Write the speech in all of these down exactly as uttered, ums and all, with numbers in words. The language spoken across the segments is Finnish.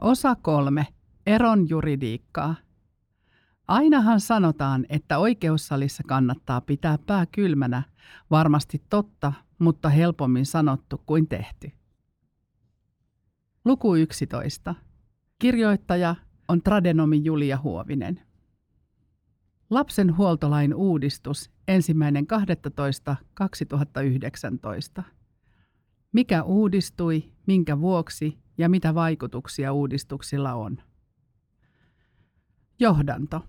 Osa kolme. Eron juridiikkaa. Ainahan sanotaan, että oikeussalissa kannattaa pitää pää kylmänä, varmasti totta, mutta helpommin sanottu kuin tehty. Luku yksitoista. Kirjoittaja on tradenomi Julia Huovinen. Lapsen huoltolain uudistus ensimmäinen kahdestoista kaksituhattayhdeksäntoista. Mikä uudistui, minkä vuoksi ja mitä vaikutuksia uudistuksilla on? Johdanto.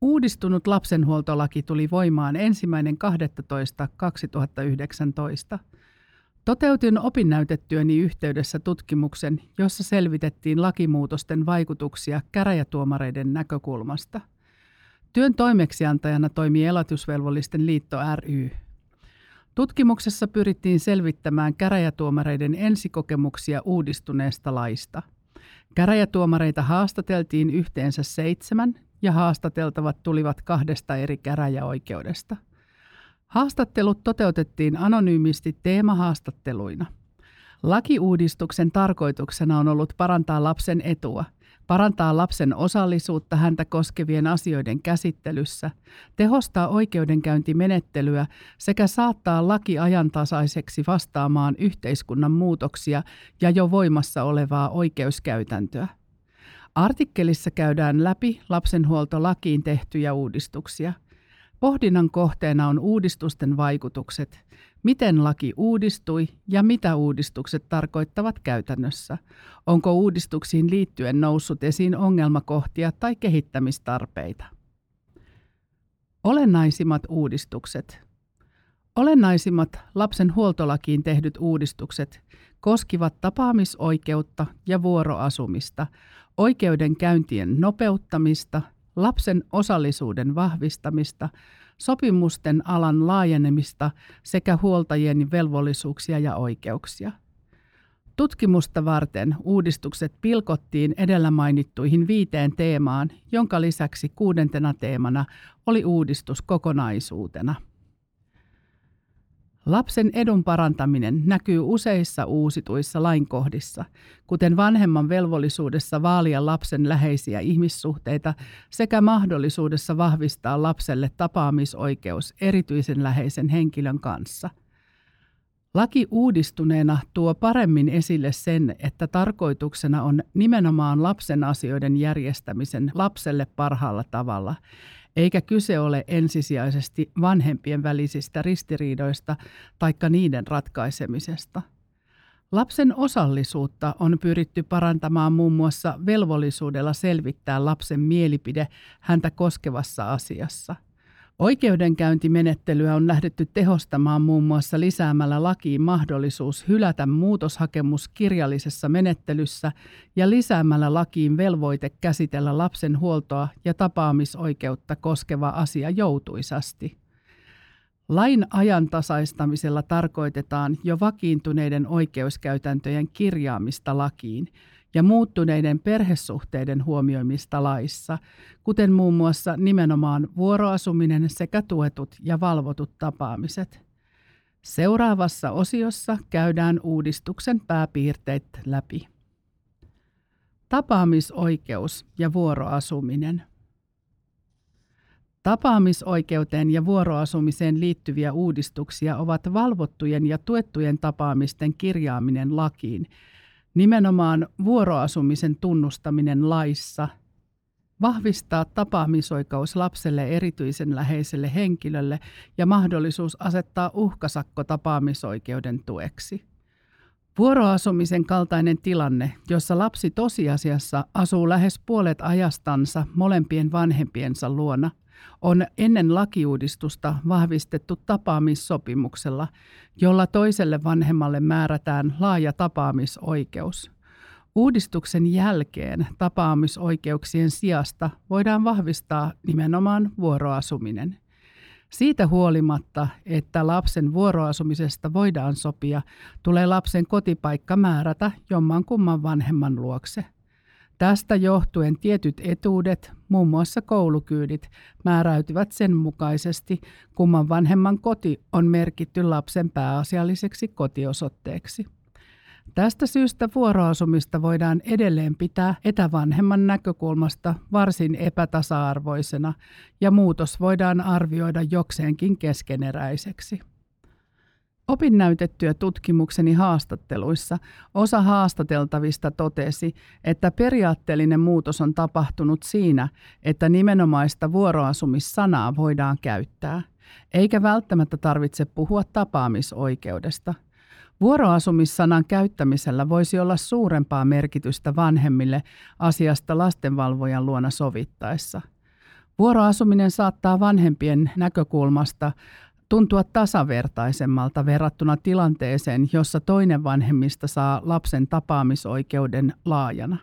Uudistunut lapsenhuoltolaki tuli voimaan ensimmäinen kahdestoista kaksituhattayhdeksäntoista. Toteutin opinnäytetyöni yhteydessä tutkimuksen, jossa selvitettiin lakimuutosten vaikutuksia käräjätuomareiden näkökulmasta. Työn toimeksiantajana toimii elatusvelvollisten liitto ry. Tutkimuksessa pyrittiin selvittämään käräjätuomareiden ensikokemuksia uudistuneesta laista. Käräjätuomareita haastateltiin yhteensä seitsemän ja haastateltavat tulivat kahdesta eri käräjäoikeudesta. Haastattelut toteutettiin anonyymisti teemahaastatteluina. Lakiuudistuksen tarkoituksena on ollut parantaa lapsen etua, parantaa lapsen osallisuutta häntä koskevien asioiden käsittelyssä, tehostaa oikeudenkäyntimenettelyä sekä saattaa laki ajantasaiseksi vastaamaan yhteiskunnan muutoksia ja jo voimassa olevaa oikeuskäytäntöä. Artikkelissa käydään läpi lapsenhuoltolakiin tehtyjä uudistuksia. Pohdinnan kohteena on uudistusten vaikutukset, miten laki uudistui ja mitä uudistukset tarkoittavat käytännössä, onko uudistuksiin liittyen noussut esiin ongelmakohtia tai kehittämistarpeita. Olennaisimmat uudistukset. Olennaisimmat lapsen huoltolakiin tehdyt uudistukset koskivat tapaamisoikeutta ja vuoroasumista, oikeudenkäyntien nopeuttamista, lapsen osallisuuden vahvistamista, sopimusten alan laajenemista sekä huoltajien velvollisuuksia ja oikeuksia. Tutkimusta varten uudistukset pilkottiin edellä mainittuihin viiteen teemaan, jonka lisäksi kuudentena teemana oli uudistus kokonaisuutena. Lapsen edun parantaminen näkyy useissa uusituissa lainkohdissa, kuten vanhemman velvollisuudessa vaalia lapsen läheisiä ihmissuhteita sekä mahdollisuudessa vahvistaa lapselle tapaamisoikeus erityisen läheisen henkilön kanssa. Laki uudistuneena tuo paremmin esille sen, että tarkoituksena on nimenomaan lapsen asioiden järjestämisen lapselle parhaalla tavalla, eikä kyse ole ensisijaisesti vanhempien välisistä ristiriidoista taikka niiden ratkaisemisesta. Lapsen osallisuutta on pyritty parantamaan muun muassa velvollisuudella selvittää lapsen mielipide häntä koskevassa asiassa. Oikeudenkäyntimenettelyä on lähdetty tehostamaan muun muassa lisäämällä lakiin mahdollisuus hylätä muutoshakemus kirjallisessa menettelyssä ja lisäämällä lakiin velvoite käsitellä lapsen huoltoa ja tapaamisoikeutta koskeva asia joutuisasti. Lain ajantasaistamisella tarkoitetaan jo vakiintuneiden oikeuskäytäntöjen kirjaamista lakiin ja muuttuneiden perhesuhteiden huomioimista laissa, kuten muun muassa nimenomaan vuoroasuminen sekä tuetut ja valvotut tapaamiset. Seuraavassa osiossa käydään uudistuksen pääpiirteet läpi. Tapaamisoikeus ja vuoroasuminen. Tapaamisoikeuteen ja vuoroasumiseen liittyviä uudistuksia ovat valvottujen ja tuettujen tapaamisten kirjaaminen lakiin, nimenomaan vuoroasumisen tunnustaminen laissa, vahvistaa tapaamisoikeus lapselle erityisen läheiselle henkilölle ja mahdollisuus asettaa uhkasakko tapaamisoikeuden tueksi. Vuoroasumisen kaltainen tilanne, jossa lapsi tosiasiassa asuu lähes puolet ajastansa molempien vanhempiensa luona, on ennen lakiuudistusta vahvistettu tapaamissopimuksella, jolla toiselle vanhemmalle määrätään laaja tapaamisoikeus. Uudistuksen jälkeen tapaamisoikeuksien sijasta voidaan vahvistaa nimenomaan vuoroasuminen. Siitä huolimatta, että lapsen vuoroasumisesta voidaan sopia, tulee lapsen kotipaikka määrätä jommankumman vanhemman luokse. Tästä johtuen tietyt etuudet, muun muassa koulukyydit, määräytyvät sen mukaisesti, kumman vanhemman koti on merkitty lapsen pääasialliseksi kotiosoitteeksi. Tästä syystä vuoroasumista voidaan edelleen pitää etävanhemman näkökulmasta varsin epätasa-arvoisena ja muutos voidaan arvioida jokseenkin keskeneräiseksi. Opinnäytetyötutkimukseni haastatteluissa osa haastateltavista totesi, että periaatteellinen muutos on tapahtunut siinä, että nimenomaista vuoroasumissanaa voidaan käyttää, eikä välttämättä tarvitse puhua tapaamisoikeudesta. Vuoroasumissanan käyttämisellä voisi olla suurempaa merkitystä vanhemmille asiasta lastenvalvojan luona sovittaessa. Vuoroasuminen saattaa vanhempien näkökulmasta tuntua tasavertaisemmalta verrattuna tilanteeseen, jossa toinen vanhemmista saa lapsen tapaamisoikeuden laajana.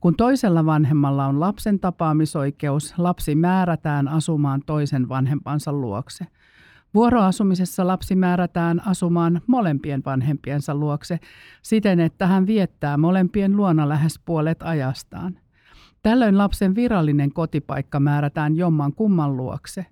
Kun toisella vanhemmalla on lapsen tapaamisoikeus, lapsi määrätään asumaan toisen vanhempansa luokse. Vuoroasumisessa lapsi määrätään asumaan molempien vanhempiensa luokse siten, että hän viettää molempien luona lähes puolet ajastaan. Tällöin lapsen virallinen kotipaikka määrätään jomman kumman luokse.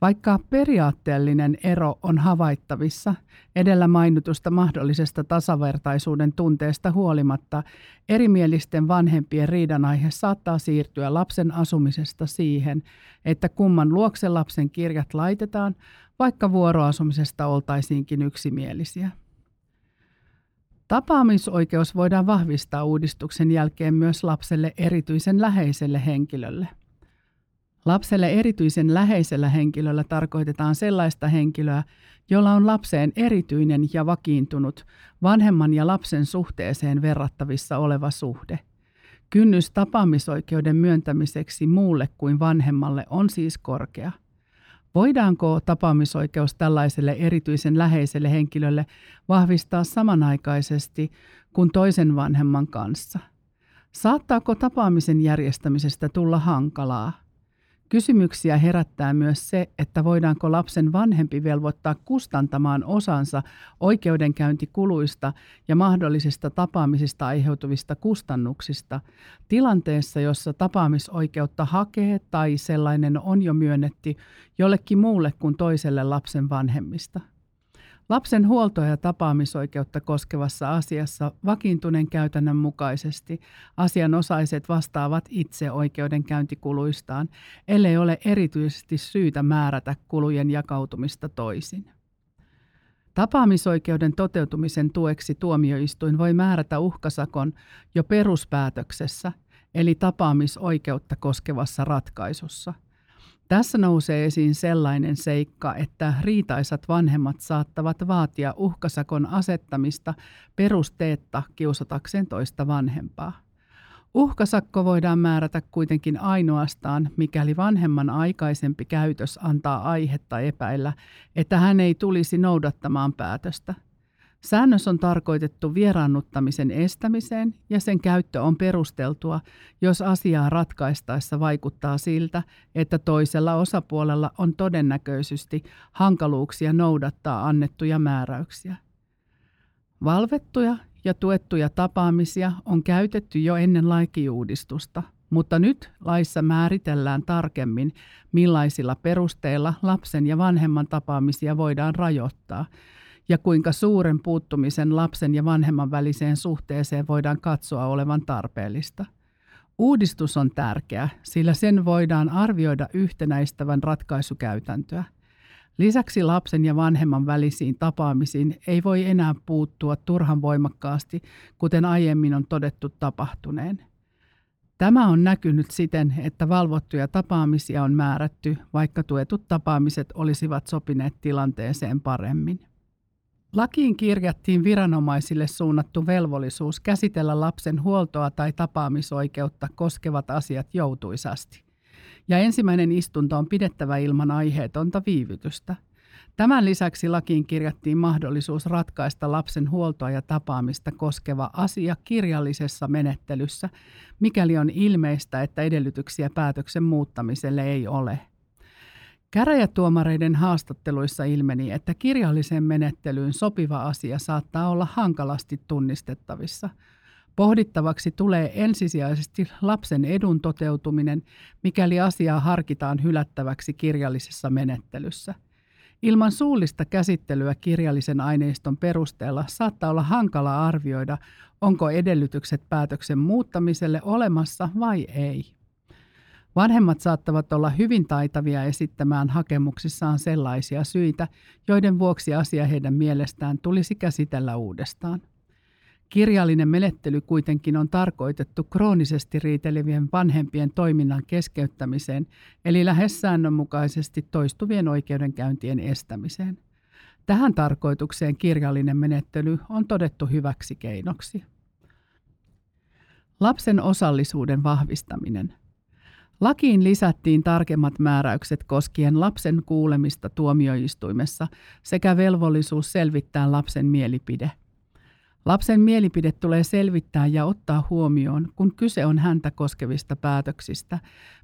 Vaikka periaatteellinen ero on havaittavissa, edellä mainitusta mahdollisesta tasavertaisuuden tunteesta huolimatta, erimielisten vanhempien riidanaihe saattaa siirtyä lapsen asumisesta siihen, että kumman luokse lapsen kirjat laitetaan, vaikka vuoroasumisesta oltaisiinkin yksimielisiä. Tapaamisoikeus voidaan vahvistaa uudistuksen jälkeen myös lapselle erityisen läheiselle henkilölle. Lapselle erityisen läheisellä henkilöllä tarkoitetaan sellaista henkilöä, jolla on lapseen erityinen ja vakiintunut vanhemman ja lapsen suhteeseen verrattavissa oleva suhde. Kynnys tapaamisoikeuden myöntämiseksi muulle kuin vanhemmalle on siis korkea. Voidaanko tapaamisoikeus tällaiselle erityisen läheiselle henkilölle vahvistaa samanaikaisesti kuin toisen vanhemman kanssa? Saattaako tapaamisen järjestämisestä tulla hankalaa? Kysymyksiä herättää myös se, että voidaanko lapsen vanhempi velvoittaa kustantamaan osansa oikeudenkäyntikuluista ja mahdollisista tapaamisista aiheutuvista kustannuksista tilanteessa, jossa tapaamisoikeutta hakee tai sellainen on jo myönnetty jollekin muulle kuin toiselle lapsen vanhemmista. Lapsen huoltoa ja tapaamisoikeutta koskevassa asiassa vakiintuneen käytännön mukaisesti asianosaiset vastaavat itse oikeudenkäyntikuluistaan, ellei ole erityisesti syytä määrätä kulujen jakautumista toisin. Tapaamisoikeuden toteutumisen tueksi tuomioistuin voi määrätä uhkasakon jo peruspäätöksessä, eli tapaamisoikeutta koskevassa ratkaisussa. Tässä nousee esiin sellainen seikka, että riitaisat vanhemmat saattavat vaatia uhkasakon asettamista perusteetta kiusatakseen toista vanhempaa. Uhkasakko voidaan määrätä kuitenkin ainoastaan, mikäli vanhemman aikaisempi käytös antaa aihetta epäillä, että hän ei tulisi noudattamaan päätöstä. Säännös on tarkoitettu vieraannuttamisen estämiseen ja sen käyttö on perusteltua, jos asiaa ratkaistaessa vaikuttaa siltä, että toisella osapuolella on todennäköisesti hankaluuksia noudattaa annettuja määräyksiä. Valvettuja ja tuettuja tapaamisia on käytetty jo ennen lakiuudistusta, mutta nyt laissa määritellään tarkemmin, millaisilla perusteilla lapsen ja vanhemman tapaamisia voidaan rajoittaa ja kuinka suuren puuttumisen lapsen ja vanhemman väliseen suhteeseen voidaan katsoa olevan tarpeellista. Uudistus on tärkeä, sillä sen voidaan arvioida yhtenäistävän ratkaisukäytäntöä. Lisäksi lapsen ja vanhemman välisiin tapaamisiin ei voi enää puuttua turhan voimakkaasti, kuten aiemmin on todettu tapahtuneen. Tämä on näkynyt siten, että valvottuja tapaamisia on määrätty, vaikka tuetut tapaamiset olisivat sopineet tilanteeseen paremmin. Lakiin kirjattiin viranomaisille suunnattu velvollisuus käsitellä lapsen huoltoa tai tapaamisoikeutta koskevat asiat joutuisasti. Ja ensimmäinen istunto on pidettävä ilman aiheetonta viivytystä. Tämän lisäksi lakiin kirjattiin mahdollisuus ratkaista lapsen huoltoa ja tapaamista koskeva asia kirjallisessa menettelyssä, mikäli on ilmeistä, että edellytyksiä päätöksen muuttamiselle ei ole. Käräjätuomareiden haastatteluissa ilmeni, että kirjalliseen menettelyyn sopiva asia saattaa olla hankalasti tunnistettavissa. Pohdittavaksi tulee ensisijaisesti lapsen edun toteutuminen, mikäli asiaa harkitaan hylättäväksi kirjallisessa menettelyssä. Ilman suullista käsittelyä kirjallisen aineiston perusteella saattaa olla hankala arvioida, onko edellytykset päätöksen muuttamiselle olemassa vai ei. Vanhemmat saattavat olla hyvin taitavia esittämään hakemuksissaan sellaisia syitä, joiden vuoksi asia heidän mielestään tulisi käsitellä uudestaan. Kirjallinen menettely kuitenkin on tarkoitettu kroonisesti riitelevien vanhempien toiminnan keskeyttämiseen, eli lähes säännönmukaisesti toistuvien oikeudenkäyntien estämiseen. Tähän tarkoitukseen kirjallinen menettely on todettu hyväksi keinoksi. Lapsen osallisuuden vahvistaminen. Lakiin lisättiin tarkemmat määräykset koskien lapsen kuulemista tuomioistuimessa sekä velvollisuus selvittää lapsen mielipide. Lapsen mielipide tulee selvittää ja ottaa huomioon, kun kyse on häntä koskevista päätöksistä,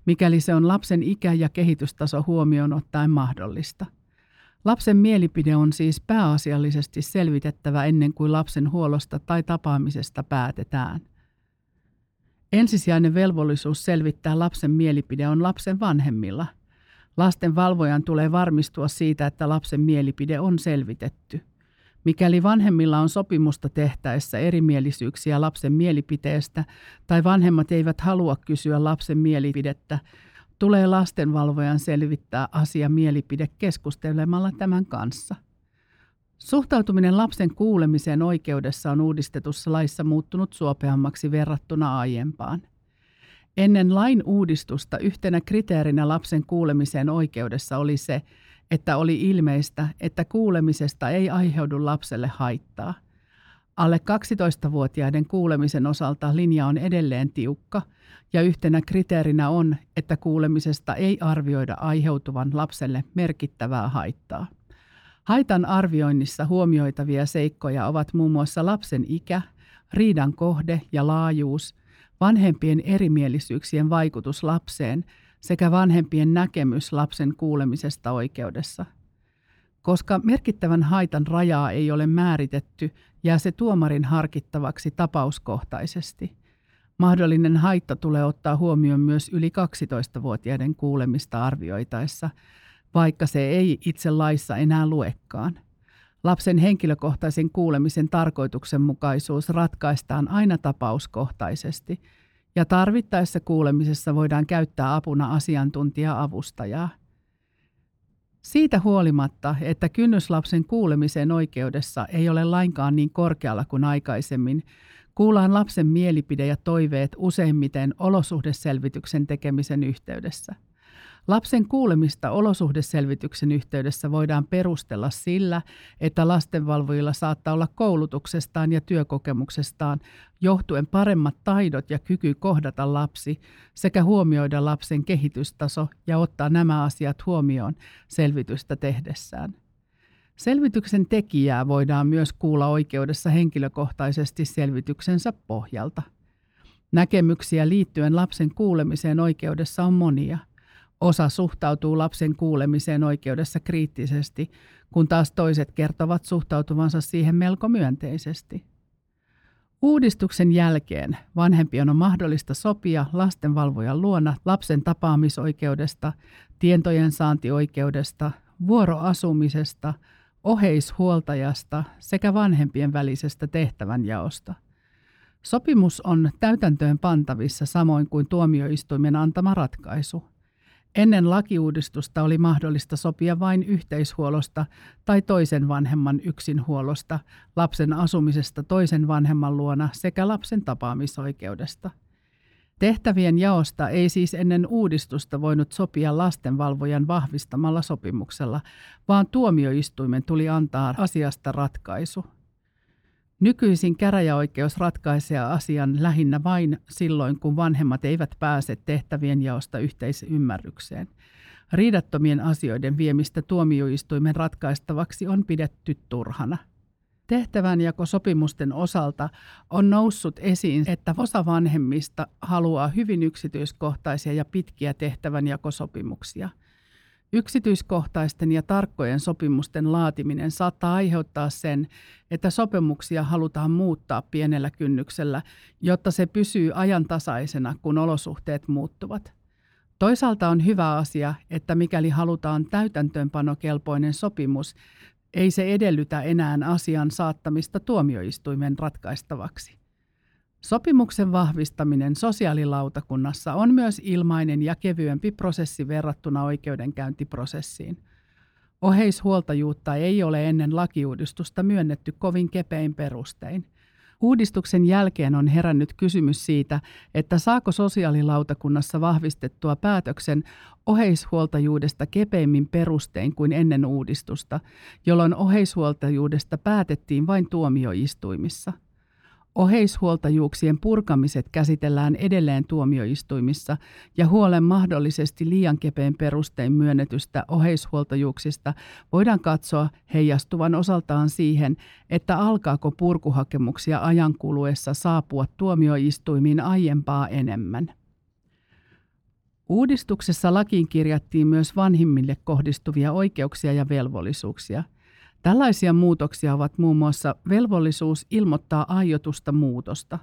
mikäli se on lapsen ikä- ja kehitystaso huomioon ottaen mahdollista. Lapsen mielipide on siis pääasiallisesti selvitettävä ennen kuin lapsen huollosta tai tapaamisesta päätetään. Ensisijainen velvollisuus selvittää lapsen mielipide on lapsen vanhemmilla. Lastenvalvojan tulee varmistua siitä, että lapsen mielipide on selvitetty. Mikäli vanhemmilla on sopimusta tehtäessä erimielisyyksiä lapsen mielipiteestä tai vanhemmat eivät halua kysyä lapsen mielipidettä, tulee lastenvalvojan selvittää asia mielipide keskustelemalla tämän kanssa. Suhtautuminen lapsen kuulemiseen oikeudessa on uudistetussa laissa muuttunut suopeammaksi verrattuna aiempaan. Ennen lain uudistusta yhtenä kriteerinä lapsen kuulemiseen oikeudessa oli se, että oli ilmeistä, että kuulemisesta ei aiheudu lapselle haittaa. Alle kaksitoistavuotiaiden kuulemisen osalta linja on edelleen tiukka, ja yhtenä kriteerinä on, että kuulemisesta ei arvioida aiheutuvan lapselle merkittävää haittaa. Haitan arvioinnissa huomioitavia seikkoja ovat muun muassa lapsen ikä, riidan kohde ja laajuus, vanhempien erimielisyyksien vaikutus lapseen sekä vanhempien näkemys lapsen kuulemisesta oikeudessa. Koska merkittävän haitan rajaa ei ole määritetty, jää se tuomarin harkittavaksi tapauskohtaisesti. Mahdollinen haitta tulee ottaa huomioon myös yli kaksitoistavuotiaiden kuulemista arvioitaessa, vaikka se ei itse laissa enää luekaan. Lapsen henkilökohtaisen kuulemisen tarkoituksenmukaisuus ratkaistaan aina tapauskohtaisesti, ja tarvittaessa kuulemisessa voidaan käyttää apuna asiantuntija-avustajaa. Siitä huolimatta, että kynnys lapsen kuulemiseen oikeudessa ei ole lainkaan niin korkealla kuin aikaisemmin, kuullaan lapsen mielipide ja toiveet useimmiten olosuhdeselvityksen tekemisen yhteydessä. Lapsen kuulemista olosuhdeselvityksen yhteydessä voidaan perustella sillä, että lastenvalvojilla saattaa olla koulutuksestaan ja työkokemuksestaan johtuen paremmat taidot ja kyky kohdata lapsi sekä huomioida lapsen kehitystaso ja ottaa nämä asiat huomioon selvitystä tehdessään. Selvityksen tekijää voidaan myös kuulla oikeudessa henkilökohtaisesti selvityksensä pohjalta. Näkemyksiä liittyen lapsen kuulemiseen oikeudessa on monia. Osa suhtautuu lapsen kuulemiseen oikeudessa kriittisesti, kun taas toiset kertovat suhtautuvansa siihen melko myönteisesti. Uudistuksen jälkeen vanhempien on mahdollista sopia lastenvalvojan luona lapsen tapaamisoikeudesta, tietojen saantioikeudesta, vuoroasumisesta, oheishuoltajasta sekä vanhempien välisestä tehtävänjaosta. Sopimus on täytäntöön pantavissa samoin kuin tuomioistuimen antama ratkaisu. Ennen lakiuudistusta oli mahdollista sopia vain yhteishuollosta tai toisen vanhemman yksinhuollosta, lapsen asumisesta toisen vanhemman luona sekä lapsen tapaamisoikeudesta. Tehtävien jaosta ei siis ennen uudistusta voinut sopia lastenvalvojan vahvistamalla sopimuksella, vaan tuomioistuimen tuli antaa asiasta ratkaisu. Nykyisin käräjäoikeus ratkaisee asian lähinnä vain silloin, kun vanhemmat eivät pääse tehtävien jaosta yhteisymmärrykseen. Riidattomien asioiden viemistä tuomioistuimen ratkaistavaksi on pidetty turhana. Tehtävänjakosopimusten osalta on noussut esiin, että osa vanhemmista haluaa hyvin yksityiskohtaisia ja pitkiä tehtävänjakosopimuksia. Yksityiskohtaisten ja tarkkojen sopimusten laatiminen saattaa aiheuttaa sen, että sopimuksia halutaan muuttaa pienellä kynnyksellä, jotta se pysyy ajantasaisena, kun olosuhteet muuttuvat. Toisaalta on hyvä asia, että mikäli halutaan täytäntöönpanokelpoinen sopimus, ei se edellytä enää asian saattamista tuomioistuimen ratkaistavaksi. Sopimuksen vahvistaminen sosiaalilautakunnassa on myös ilmainen ja kevyempi prosessi verrattuna oikeudenkäyntiprosessiin. Oheishuoltajuutta ei ole ennen lakiuudistusta myönnetty kovin kepein perustein. Uudistuksen jälkeen on herännyt kysymys siitä, että saako sosiaalilautakunnassa vahvistettua päätöksen oheishuoltajuudesta kepeimmin perustein kuin ennen uudistusta, jolloin oheishuoltajuudesta päätettiin vain tuomioistuimissa. Oheishuoltajuuksien purkamiset käsitellään edelleen tuomioistuimissa ja huolen mahdollisesti liian kepein perustein myönnetystä oheishuoltajuuksista voidaan katsoa heijastuvan osaltaan siihen, että alkaako purkuhakemuksia ajan kuluessa saapua tuomioistuimiin aiempaa enemmän. Uudistuksessa lakiin kirjattiin myös vanhimmille kohdistuvia oikeuksia ja velvollisuuksia. Tällaisia muutoksia ovat muun muassa velvollisuus ilmoittaa aiotusta muutosta,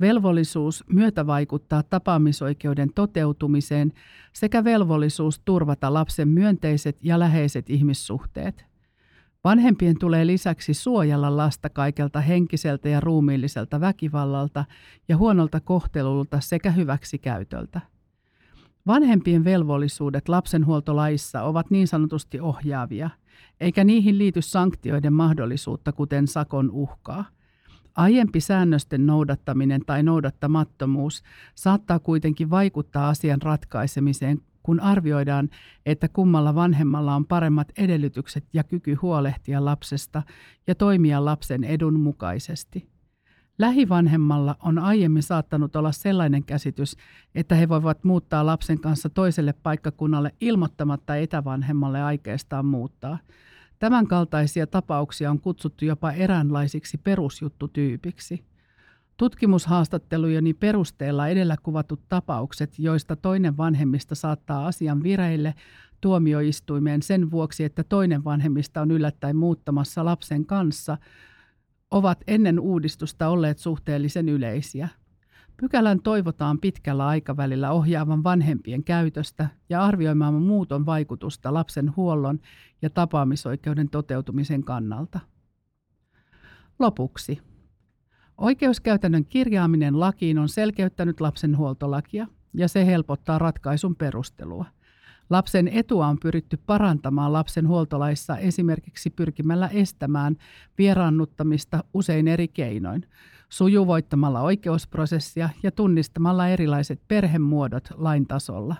velvollisuus myötävaikuttaa tapaamisoikeuden toteutumiseen sekä velvollisuus turvata lapsen myönteiset ja läheiset ihmissuhteet. Vanhempien tulee lisäksi suojella lasta kaikelta henkiseltä ja ruumiilliselta väkivallalta ja huonolta kohtelulta sekä hyväksikäytöltä. Vanhempien velvollisuudet lapsenhuoltolaissa ovat niin sanotusti ohjaavia, eikä niihin liity sanktioiden mahdollisuutta, kuten sakon uhkaa. Aiempi säännösten noudattaminen tai noudattamattomuus saattaa kuitenkin vaikuttaa asian ratkaisemiseen, kun arvioidaan, että kummalla vanhemmalla on paremmat edellytykset ja kyky huolehtia lapsesta ja toimia lapsen edun mukaisesti. Lähivanhemmalla on aiemmin saattanut olla sellainen käsitys, että he voivat muuttaa lapsen kanssa toiselle paikkakunnalle ilmoittamatta etävanhemmalle aikeistaan muuttaa. Tämän kaltaisia tapauksia on kutsuttu jopa eräänlaisiksi perusjuttutyypiksi. Tutkimushaastattelujeni perusteella edellä kuvatut tapaukset, joista toinen vanhemmista saattaa asian vireille tuomioistuimeen sen vuoksi, että toinen vanhemmista on yllättäen muuttamassa lapsen kanssa, ovat ennen uudistusta olleet suhteellisen yleisiä. Pykälän toivotaan pitkällä aikavälillä ohjaavan vanhempien käytöstä ja arvioimaan muuton vaikutusta lapsen huollon ja tapaamisoikeuden toteutumisen kannalta. Lopuksi. Oikeuskäytännön kirjaaminen lakiin on selkeyttänyt lapsenhuoltolakia ja se helpottaa ratkaisun perustelua. Lapsen etua on pyritty parantamaan lapsenhuoltolaissa esimerkiksi pyrkimällä estämään vieraannuttamista usein eri keinoin, sujuvoittamalla oikeusprosessia ja tunnistamalla erilaiset perhemuodot lain tasolla.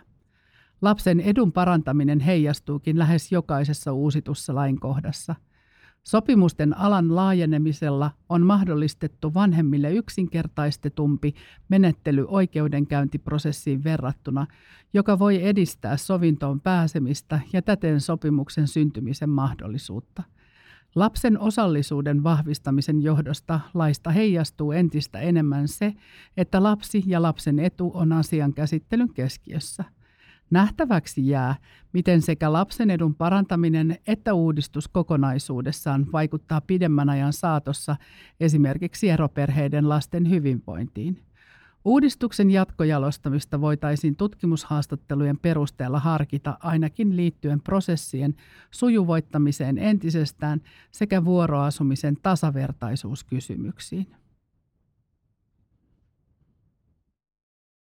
Lapsen edun parantaminen heijastuukin lähes jokaisessa uusitussa lainkohdassa. Sopimusten alan laajenemisella on mahdollistettu vanhemmille yksinkertaistetumpi menettely oikeudenkäyntiprosessiin verrattuna, joka voi edistää sovintoon pääsemistä ja täten sopimuksen syntymisen mahdollisuutta. Lapsen osallisuuden vahvistamisen johdosta laista heijastuu entistä enemmän se, että lapsi ja lapsen etu on asian käsittelyn keskiössä. Nähtäväksi jää, miten sekä lapsen edun parantaminen että uudistus kokonaisuudessaan vaikuttaa pidemmän ajan saatossa esimerkiksi eroperheiden lasten hyvinvointiin. Uudistuksen jatkojalostamista voitaisiin tutkimushaastattelujen perusteella harkita ainakin liittyen prosessien sujuvoittamiseen entisestään sekä vuoroasumisen tasavertaisuuskysymyksiin.